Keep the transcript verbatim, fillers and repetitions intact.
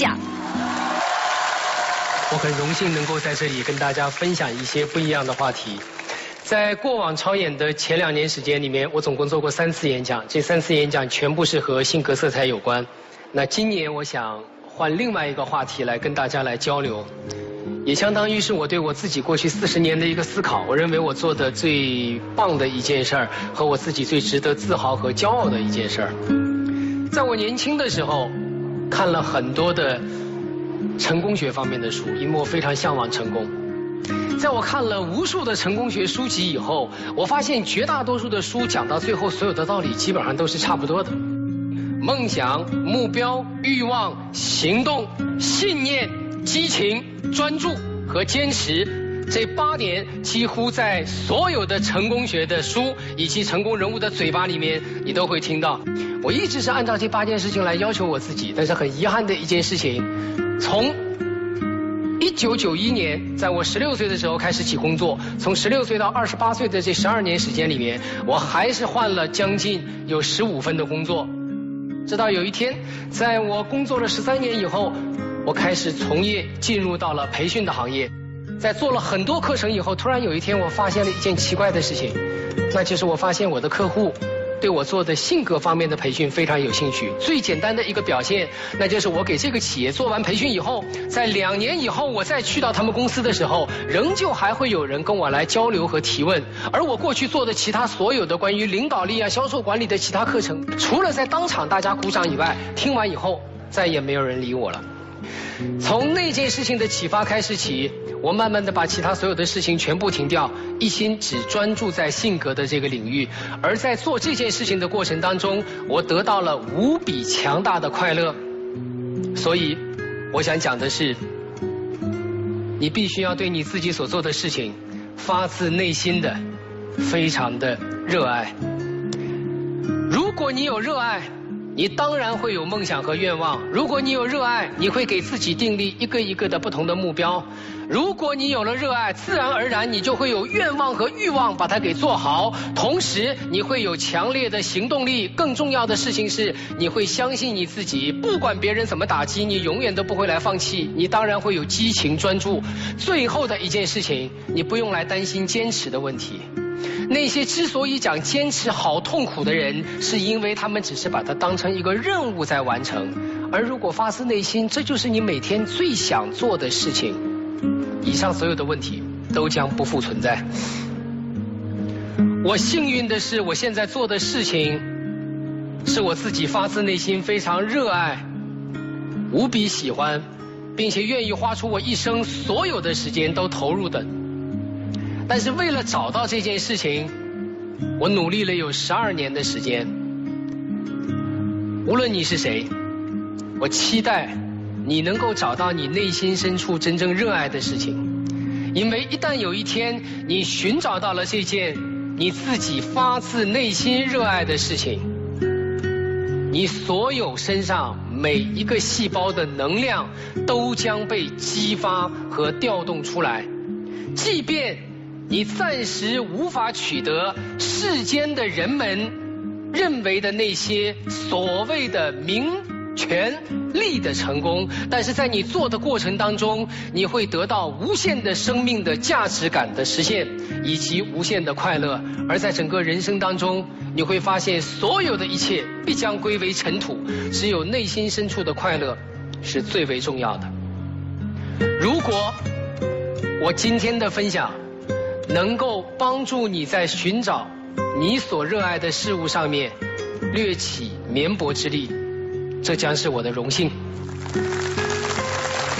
享。我很荣幸能够在这里跟大家分享一些不一样的话题。在过往超演的前两年时间里面，我总共做过三次演讲，这三次演讲全部是和性格色彩有关。那今年我想换另外一个话题来跟大家来交流，也相当于是我对我自己过去四十年的一个思考。我认为我做的最棒的一件事儿，和我自己最值得自豪和骄傲的一件事儿。在我年轻的时候，看了很多的成功学方面的书，因为我非常向往成功。在我看了无数的成功学书籍以后，我发现绝大多数的书讲到最后，所有的道理基本上都是差不多的。梦想、目标、欲望、行动、信念、激情、专注和坚持，这八点几乎在所有的成功学的书以及成功人物的嘴巴里面，你都会听到。我一直是按照这八件事情来要求我自己，但是很遗憾的一件事情，从一九九一年，在我十六岁的时候开始起工作，从十六岁到二十八岁的这十二年时间里面，我还是换了将近有十五份的工作。直到有一天，在我工作了十三年以后，我开始从业，进入到了培训的行业。在做了很多课程以后，突然有一天我发现了一件奇怪的事情，那就是我发现我的客户对我做的性格方面的培训非常有兴趣。最简单的一个表现，那就是我给这个企业做完培训以后，在两年以后我再去到他们公司的时候，仍旧还会有人跟我来交流和提问。而我过去做的其他所有的关于领导力啊、销售管理的其他课程，除了在当场大家鼓掌以外，听完以后再也没有人理我了。从那件事情的启发开始起，我慢慢的把其他所有的事情全部停掉，一心只专注在性格的这个领域。而在做这件事情的过程当中，我得到了无比强大的快乐。所以我想讲的是，你必须要对你自己所做的事情发自内心的非常的热爱。如果你有热爱，你当然会有梦想和愿望。如果你有热爱，你会给自己订立一个一个的不同的目标。如果你有了热爱，自然而然你就会有愿望和欲望把它给做好，同时你会有强烈的行动力。更重要的事情是，你会相信你自己，不管别人怎么打击，你永远都不会来放弃。你当然会有激情专注。最后的一件事情，你不用来担心坚持的问题。那些之所以讲坚持好痛苦的人，是因为他们只是把它当成一个任务在完成。而如果发自内心，这就是你每天最想做的事情，以上所有的问题都将不复存在。我幸运的是，我现在做的事情是我自己发自内心非常热爱、无比喜欢，并且愿意花出我一生所有的时间都投入的。但是为了找到这件事情，我努力了有十二年的时间。无论你是谁，我期待你能够找到你内心深处真正热爱的事情。因为一旦有一天你寻找到了这件你自己发自内心热爱的事情，你所有身上每一个细胞的能量都将被激发和调动出来。即便你暂时无法取得世间的人们认为的那些所谓的名权利的成功，但是在你做的过程当中，你会得到无限的生命的价值感的实现，以及无限的快乐。而在整个人生当中，你会发现所有的一切必将归为尘土，只有内心深处的快乐是最为重要的。如果我今天的分享能够帮助你在寻找你所热爱的事物上面略起绵薄之力，这将是我的荣幸。